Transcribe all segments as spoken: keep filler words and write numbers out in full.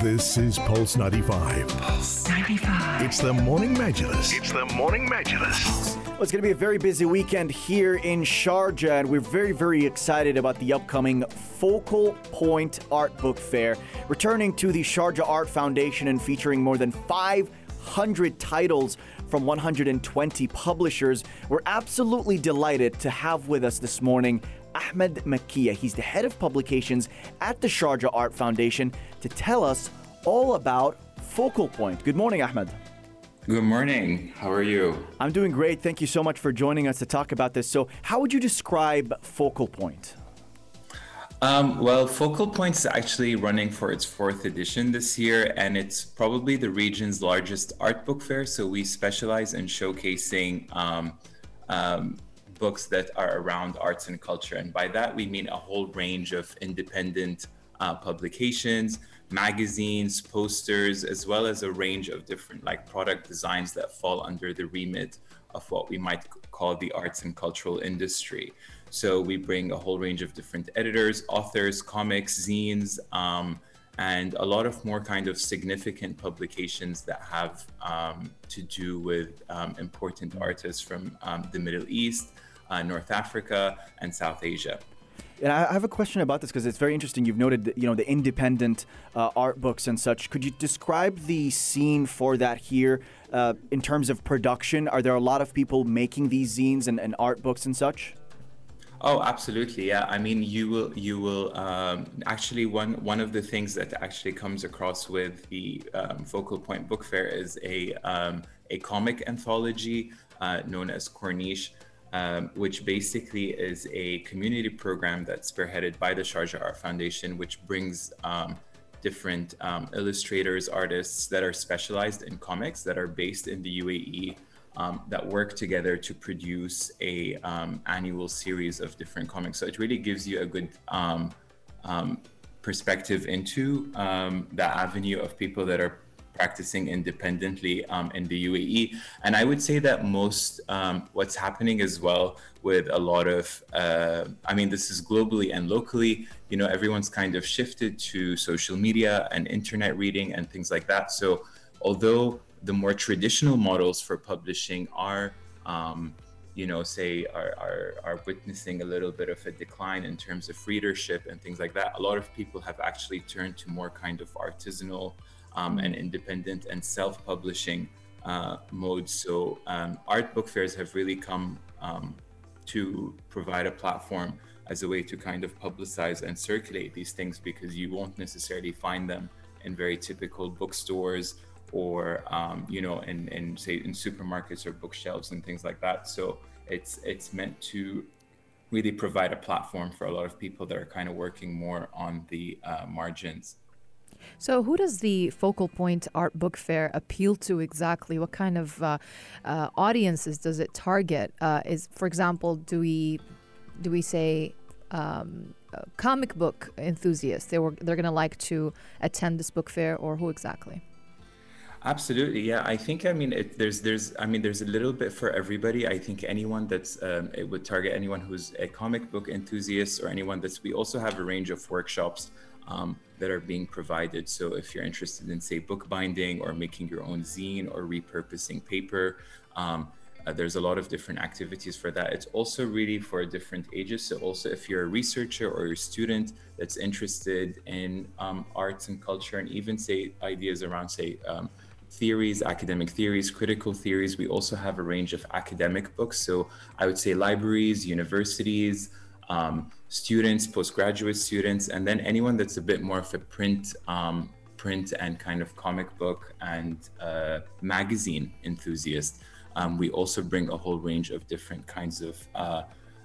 This is Pulse ninety-five. Pulse ninety-five. It's the Morning Majlis. It's the Morning Majlis. Well, it's going to be a very busy weekend here in Sharjah, and we're very, very excited about the upcoming Focal Point Art Book Fair, returning to the Sharjah Art Foundation and featuring more than five hundred titles from one hundred twenty publishers. We're absolutely delighted to have with us this morning Ahmad Makia. He's the head of publications at the Sharjah Art Foundation to tell us all about Focal Point. Good morning, Ahmed. Good morning. How are you? I'm doing great. Thank you so much for joining us to talk about this. So how would you describe Focal Point? Um, well, Focal Point is actually running for its fourth edition this year, and it's probably the region's largest art book fair. So we specialize in showcasing um, um, books that are around arts and culture. And by that, we mean a whole range of independent uh, publications, magazines, posters, as well as a range of different like product designs that fall under the remit of what we might call the arts and cultural industry. So we bring a whole range of different editors, authors, comics, zines, um, and a lot of more kind of significant publications that have um, to do with um, important artists from um, the Middle East, uh, North Africa, and South Asia. And I have a question about this because it's very interesting. You've noted that, you know, the independent uh, art books and such. Could you describe the scene for that here uh, in terms of production? Are there a lot of people making these zines and, and art books and such? Oh, absolutely. Yeah. I mean, you will, you will, um, actually one, one of the things that actually comes across with the, um, Focal Point Book Fair is a, um, a comic anthology, uh, known as Corniche, um, which basically is a community program that's spearheaded by the Sharjah Art Foundation, which brings, um, different, um, illustrators, artists that are specialized in comics that are based in the U A E. Um, that work together to produce a um, annual series of different comics. So it really gives you a good um, um, perspective into um, the avenue of people that are practicing independently um, in the U A E. And I would say that most um, what's happening as well with a lot of, uh, I mean, this is globally and locally, you know, everyone's kind of shifted to social media and internet reading and things like that. So although the more traditional models for publishing are, um, you know, say are, are are witnessing a little bit of a decline in terms of readership and things like that. A lot of people have actually turned to more kind of artisanal um, and independent and self-publishing uh, modes. So um, art book fairs have really come um, to provide a platform as a way to kind of publicize and circulate these things, because you won't necessarily find them in very typical bookstores or, um, you know, in, in say in supermarkets or bookshelves and things like that. So it's it's meant to really provide a platform for a lot of people that are kind of working more on the uh, margins. So who does the Focal Point Art Book Fair appeal to exactly? What kind of uh, uh, audiences does it target? Uh, is, for example, do we do we say um, comic book enthusiasts? They were they're going to like to attend this book fair, or who exactly? Absolutely. Yeah. I think, I mean, it, there's, there's, I mean, there's a little bit for everybody. I think anyone that's, um, it would target anyone who's a comic book enthusiast or anyone that's, we also have a range of workshops, um, that are being provided. So if you're interested in say bookbinding or making your own zine or repurposing paper, um, uh, there's a lot of different activities for that. It's also really for different ages. So also if you're a researcher or a student that's interested in, um, arts and culture, and even say ideas around, say, um, theories, academic theories, critical theories. We also have a range of academic books. So I would say libraries, universities, um, students, postgraduate students, and then anyone that's a bit more of a print, um, print and kind of comic book and uh, magazine enthusiast. Um, we also bring a whole range of different kinds of uh,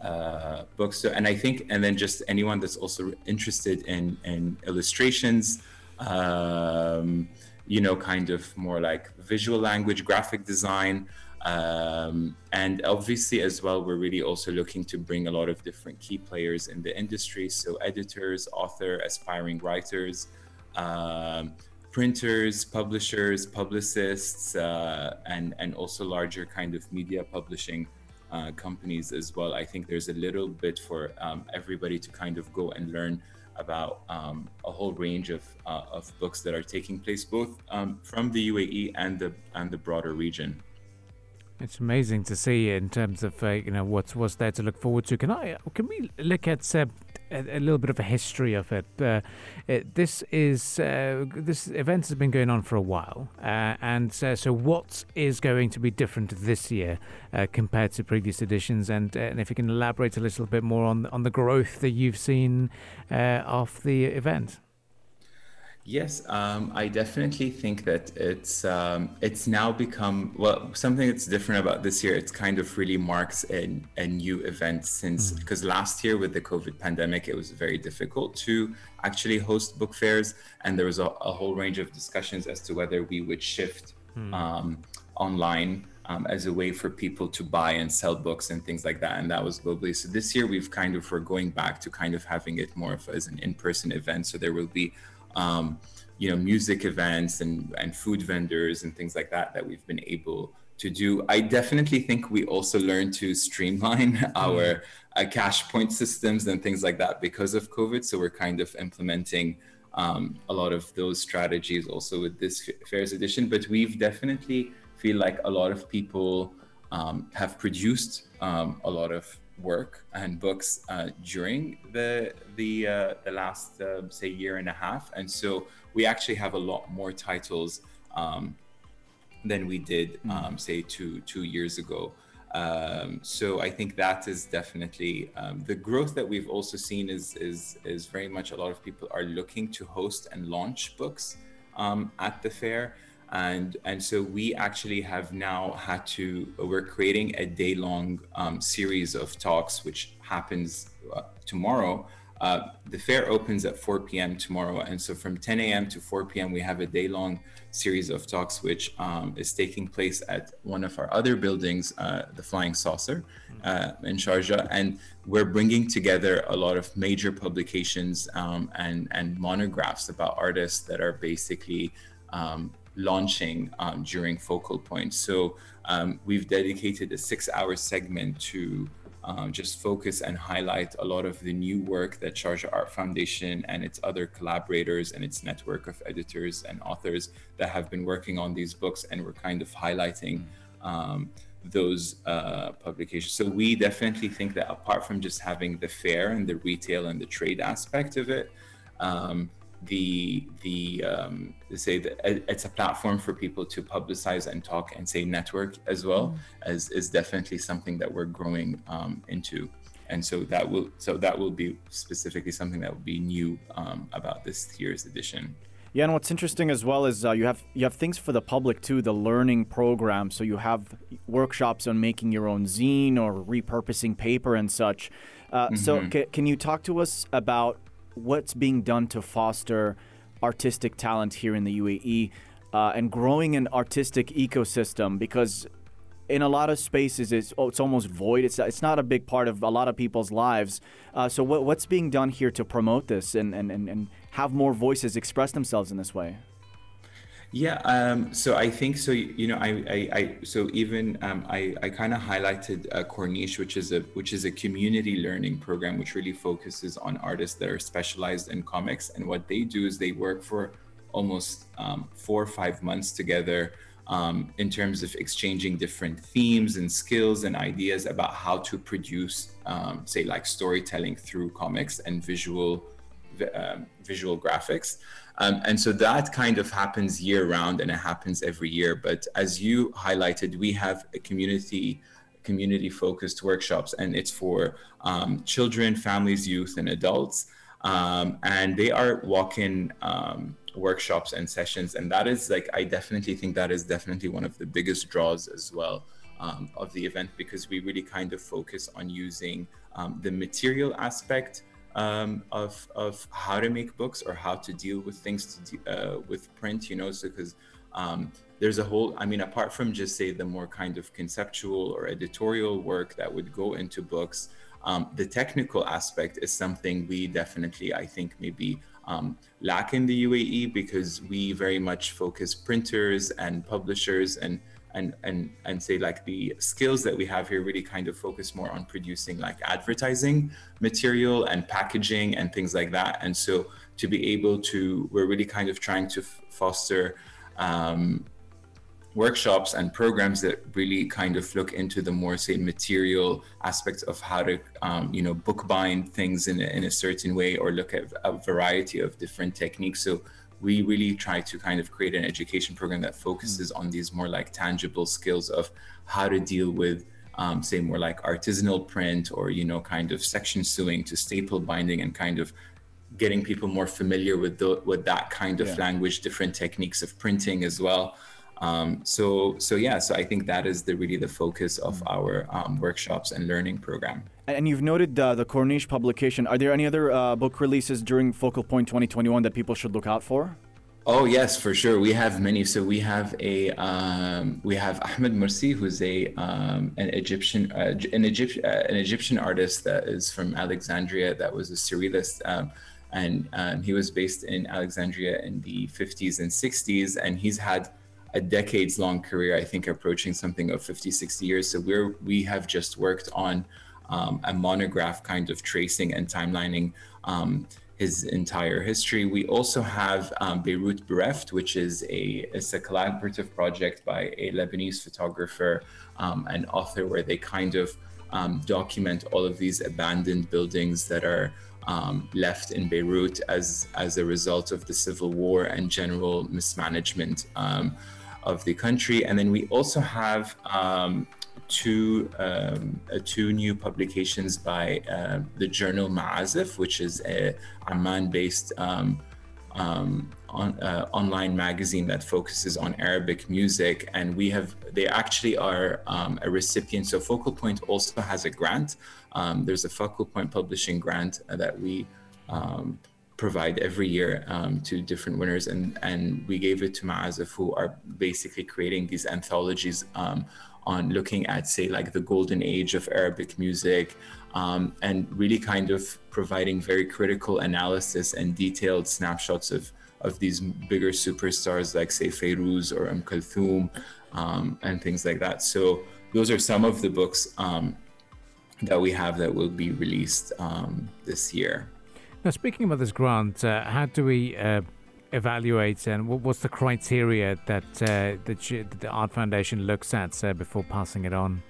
uh, books. So, and I think, and then just anyone that's also interested in, in illustrations, um, you know, kind of more like visual language, graphic design. Um, and obviously as well, we're really also looking to bring a lot of different key players in the industry. So editors, author, aspiring writers, um, printers, publishers, publicists, uh, and, and also larger kind of media publishing uh, companies as well. I think there's a little bit for um, everybody to kind of go and learn about um, a whole range of uh, of books that are taking place both um, from the U A E and the and the broader region. It's amazing to see in terms of uh, you know what's what's there to look forward to. Can I can we look at uh, a, a little bit of a history of it? Uh, it this is uh, this event has been going on for a while, uh, and uh, so what is going to be different this year uh, compared to previous editions? And uh, and if you can elaborate a little bit more on on the growth that you've seen uh, of the event. Yes, um, I definitely think that it's um, it's now become, well, something that's different about this year. It's kind of really marks a, a new event since, because mm-hmm. last year with the COVID pandemic, it was very difficult to actually host book fairs. And there was a, a whole range of discussions as to whether we would shift mm-hmm. um, online um, as a way for people to buy and sell books and things like that. And that was globally. So this year we've kind of, we're going back to kind of having it more of as an in-person event. So there will be Um, you know, music events and, and food vendors and things like that that we've been able to do. I definitely think we also learned to streamline our uh, cash point systems and things like that because of COVID. So we're kind of implementing um, a lot of those strategies also with this fairs edition. But we've definitely feel like a lot of people um, have produced um, a lot of work and books uh, during the the uh, the last uh, say year and a half, and so we actually have a lot more titles um, than we did um, say two two years ago. Um, so I think that is definitely um, the growth that we've also seen is is is very much a lot of people are looking to host and launch books um, at the fair, and and so we actually have now had to we're creating a day-long um, series of talks which happens uh, tomorrow. Uh, the fair opens at four p.m. tomorrow, and so from ten a.m. to four p.m. we have a day-long series of talks which um, is taking place at one of our other buildings, uh, the Flying Saucer uh, in Sharjah, and we're bringing together a lot of major publications um, and and monographs about artists that are basically um, launching um, during Focal Point. So um, we've dedicated a six hour segment to um, just focus and highlight a lot of the new work that Sharjah Art Foundation and its other collaborators and its network of editors and authors that have been working on these books. And we're kind of highlighting um, those uh, publications. So we definitely think that apart from just having the fair and the retail and the trade aspect of it, um, the the um say that it's a platform for people to publicize and talk and say network as well mm-hmm. as is definitely something that we're growing um into, and so that will so that will be specifically something that will be new um about this year's edition. Yeah, and what's interesting as well is uh, you have you have things for the public too, the learning program. So you have workshops on making your own zine or repurposing paper and such. Uh, mm-hmm. So ca- can you talk to us about what's being done to foster artistic talent here in the U A E uh, and growing an artistic ecosystem? Because in a lot of spaces, it's, oh, it's almost void. It's it's not a big part of a lot of people's lives. Uh, so what what's being done here to promote this and, and, and, and have more voices express themselves in this way? Yeah, um, so I think so. You know, I, I, I so even um, I, I kind of highlighted uh, Corniche, which is a which is a community learning program, which really focuses on artists that are specialized in comics. And what they do is they work for almost um, four or five months together um, in terms of exchanging different themes and skills and ideas about how to produce, um, say, like storytelling through comics and visual. Um, visual graphics. Um, and so that kind of happens year round and it happens every year. But as you highlighted, we have a community community focused workshops, and it's for um, children, families, youth, and adults. Um, and they are walk-in um, workshops and sessions. And that is like, I definitely think that is definitely one of the biggest draws as well um, of the event, because we really kind of focus on using um, the material aspect Um, of of how to make books or how to deal with things to de- uh, with print, you know, so because um, there's a whole, I mean, apart from just say the more kind of conceptual or editorial work that would go into books, um, the technical aspect is something we definitely, I think, maybe um, lack in the U A E, because we very much focus printers and publishers and and and and say like the skills that we have here really kind of focus more on producing like advertising material and packaging and things like that. And so to be able to, we're really kind of trying to f- foster um, workshops and programs that really kind of look into the more, say, material aspects of how to, um, you know, bookbind things in a, in a certain way, or look at a variety of different techniques. So we really try to kind of create an education program that focuses on these more like tangible skills of how to deal with, um, say, more like artisanal print, or, you know, kind of section sewing to staple binding, and kind of getting people more familiar with the, with that kind of yeah. language, different techniques of printing as well. Um, so, so yeah, so I think that is the really the focus of our um, workshops and learning program. And you've noted uh, the Corniche publication. Are there any other uh, book releases during Focal Point twenty twenty-one that people should look out for? Oh yes, for sure. We have many. So we have a um, we have Ahmed Mursi, who's a um, an Egyptian uh, an Egypt uh, an Egyptian artist that is from Alexandria, that was a surrealist. Um, and um, he was based in Alexandria in the fifties and sixties, and he's had a decades long career, I think approaching something of fifty, sixty years. So we're, we have just worked on um, a monograph kind of tracing and timelining um, his entire history. We also have um, Beirut Bereft, which is a, it's a collaborative project by a Lebanese photographer um, and author, where they kind of um, document all of these abandoned buildings that are Um, left in Beirut as as a result of the civil war and general mismanagement um, of the country. And then we also have um, two um, uh, two new publications by uh, the journal Ma'azif, which is a Amman-based um, um, on, uh, online magazine that focuses on Arabic music. And we have, they actually are um, a recipient. So Focal Point also has a grant. Um, there's a Focal Point Publishing grant that we um, provide every year um, to different winners, and, and we gave it to Ma'azif, who are basically creating these anthologies um, on looking at, say, like the golden age of Arabic music, um, and really kind of providing very critical analysis and detailed snapshots of, of these bigger superstars like, say, Fairuz or Um Kalthoum um, and things like that. So those are some of the books um, that we have that will be released um, this year. Now, speaking about this grant, uh, how do we uh, evaluate, and what's the criteria that uh, that, you, that the Art Foundation looks at uh, before passing it on?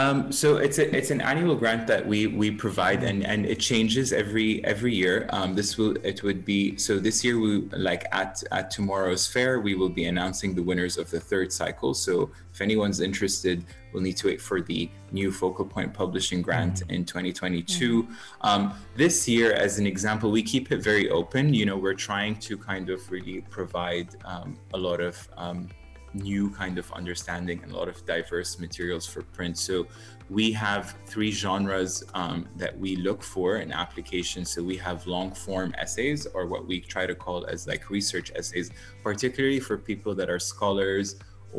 Um, so it's a, it's an annual grant that we we provide, and, and it changes every every year. Um, this will it would be so this year we like at at tomorrow's fair we will be announcing the winners of the third cycle. So if anyone's interested, we'll need to wait for the new Focal Point Publishing grant in twenty twenty-two. Um, this year, as an example, we keep it very open. You know, we're trying to kind of really provide um, a lot of um, new kind of understanding and a lot of diverse materials for print. So we have three genres um, that we look for in applications. So we have long form essays, or what we try to call as like research essays, particularly for people that are scholars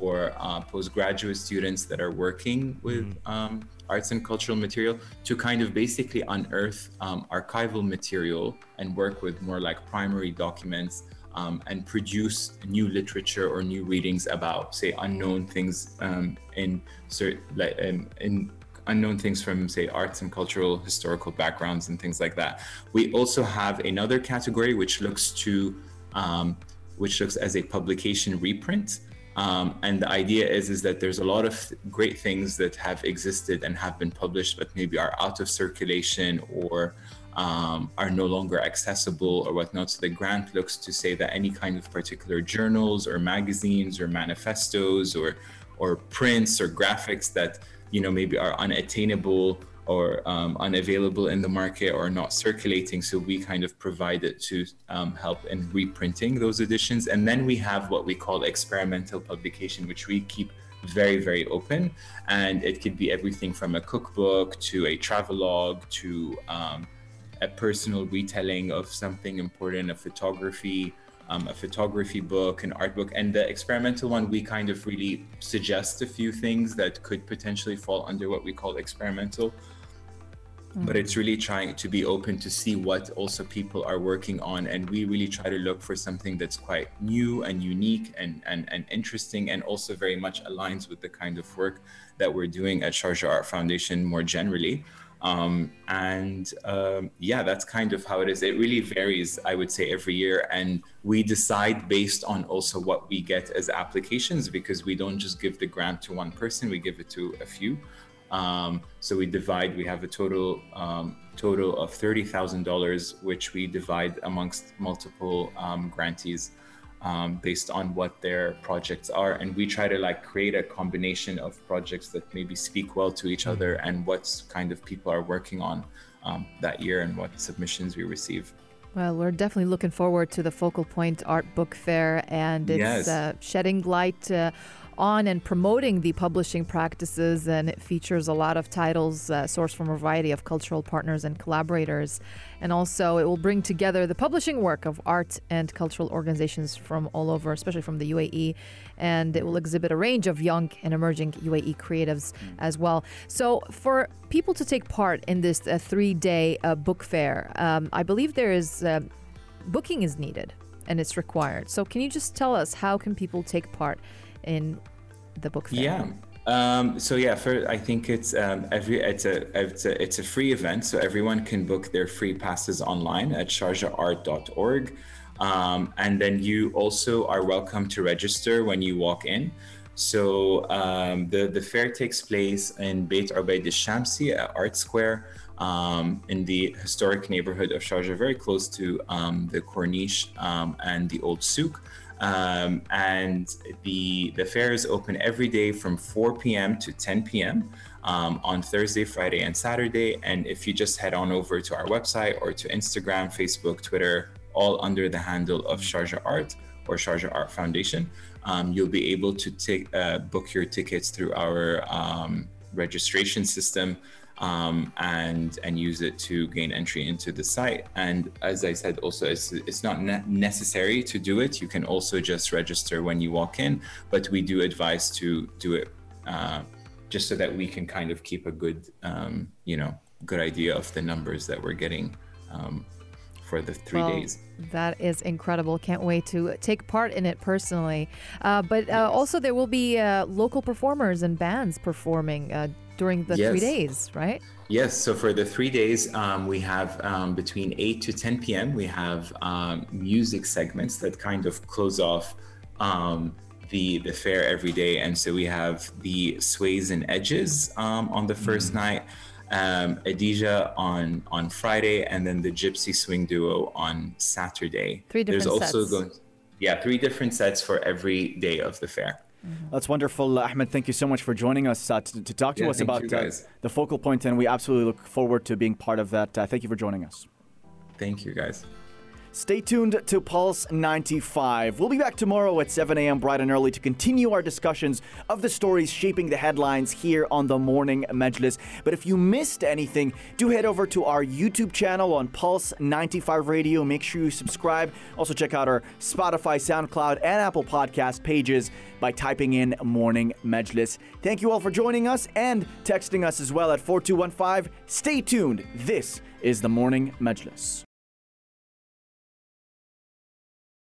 or uh, postgraduate students that are working with um, arts and cultural material, to kind of basically unearth um, archival material and work with more like primary documents um, and produce new literature or new readings about, say, unknown things um, in, in, in unknown things from, say, arts and cultural historical backgrounds and things like that. We also have another category which looks to, um, which looks as a publication reprint. Um, and the idea is, is that there's a lot of great things that have existed and have been published, but maybe are out of circulation or um, are no longer accessible or whatnot. So the grant looks to say that any kind of particular journals or magazines or manifestos or or prints or graphics that, you know, maybe are unattainable or um, unavailable in the market or not circulating. So we kind of provide it to um, help in reprinting those editions. And then we have what we call experimental publication, which we keep very, very open. And it could be everything from a cookbook to a travelogue to um, a personal retelling of something important, a photography, um, a photography book, an art book. And the experimental one, we kind of really suggest a few things that could potentially fall under what we call experimental. mm-hmm. but it's really trying to be open to see what also people are working on. And we really try to look for something that's quite new and unique and, and, and interesting, and also very much aligns with the kind of work that we're doing at Sharjah Art Foundation more generally. Um, and um, yeah, that's kind of how it is. It really varies, I would say, every year. And we decide based on also what we get as applications, because we don't just give the grant to one person, we give it to a few. Um, so we divide, we have a total um, total of thirty thousand dollars, which we divide amongst multiple um, grantees um, based on what their projects are. And we try to like create a combination of projects that maybe speak well to each other and what kind of people are working on um, that year and what submissions we receive. Well, we're definitely looking forward to the Focal Point Art Book Fair, and it's yes. uh, shedding light uh, on and promoting the publishing practices, and it features a lot of titles uh, sourced from a variety of cultural partners and collaborators. And also it will bring together the publishing work of art and cultural organizations from all over, especially from the U A E, and it will exhibit a range of young and emerging U A E creatives as well. So for people to take part in this uh, three-day uh, book fair, um, I believe there is uh, booking is needed and it's required. So can you just tell us, how can people take part in the book fair? Yeah. Um, so yeah, for, I think it's um, every it's a it's a it's a free event, so everyone can book their free passes online at sharjah art dot org, um, and then you also are welcome to register when you walk in. So um, the the fair takes place in Bait Obaid Al Shamsi Art Square, um, in the historic neighborhood of Sharjah, very close to um, the Corniche um, and the Old Souk. Um, and the the fair is open every day from four p.m. to ten p.m. Um, on Thursday, Friday, and Saturday. And if you just head on over to our website or to Instagram, Facebook, Twitter, all under the handle of Sharjah Art or Sharjah Art Foundation, um, you'll be able to take uh, book your tickets through our um, registration system. Um, and and use it to gain entry into the site. And as I said, also, it's, it's not ne- necessary to do it. You can also just register when you walk in, but we do advise to do it uh, just so that we can kind of keep a good, um, you know, good idea of the numbers that we're getting um, for the three well, days. That is incredible. Can't wait to take part in it personally. Uh, but uh, yes. also there will be uh, local performers and bands performing uh, during the yes. three days, right? Yes, so for the three days, um, we have um, between eight to ten p.m., we have um, music segments that kind of close off um, the the fair every day. And so we have the Sways and Edges um, on the first mm-hmm. night, um, Adijah on, on Friday, and then the Gypsy Swing Duo on Saturday. Three different There's sets. Also going to, yeah, three different sets for every day of the fair. That's wonderful, Ahmed. Thank you so much for joining us uh, to, to talk to yeah, us about uh, the Focal Point, and we absolutely look forward to being part of that. Uh, thank you for joining us. Thank you, guys. Stay tuned to Pulse ninety-five. We'll be back tomorrow at seven a.m. bright and early to continue our discussions of the stories shaping the headlines here on the Morning Majlis. But if you missed anything, do head over to our YouTube channel on Pulse ninety-five Radio. Make sure you subscribe. Also check out our Spotify, SoundCloud, and Apple Podcast pages by typing in Morning Majlis. Thank you all for joining us and texting us as well at four two one five. Stay tuned. This is the Morning Majlis.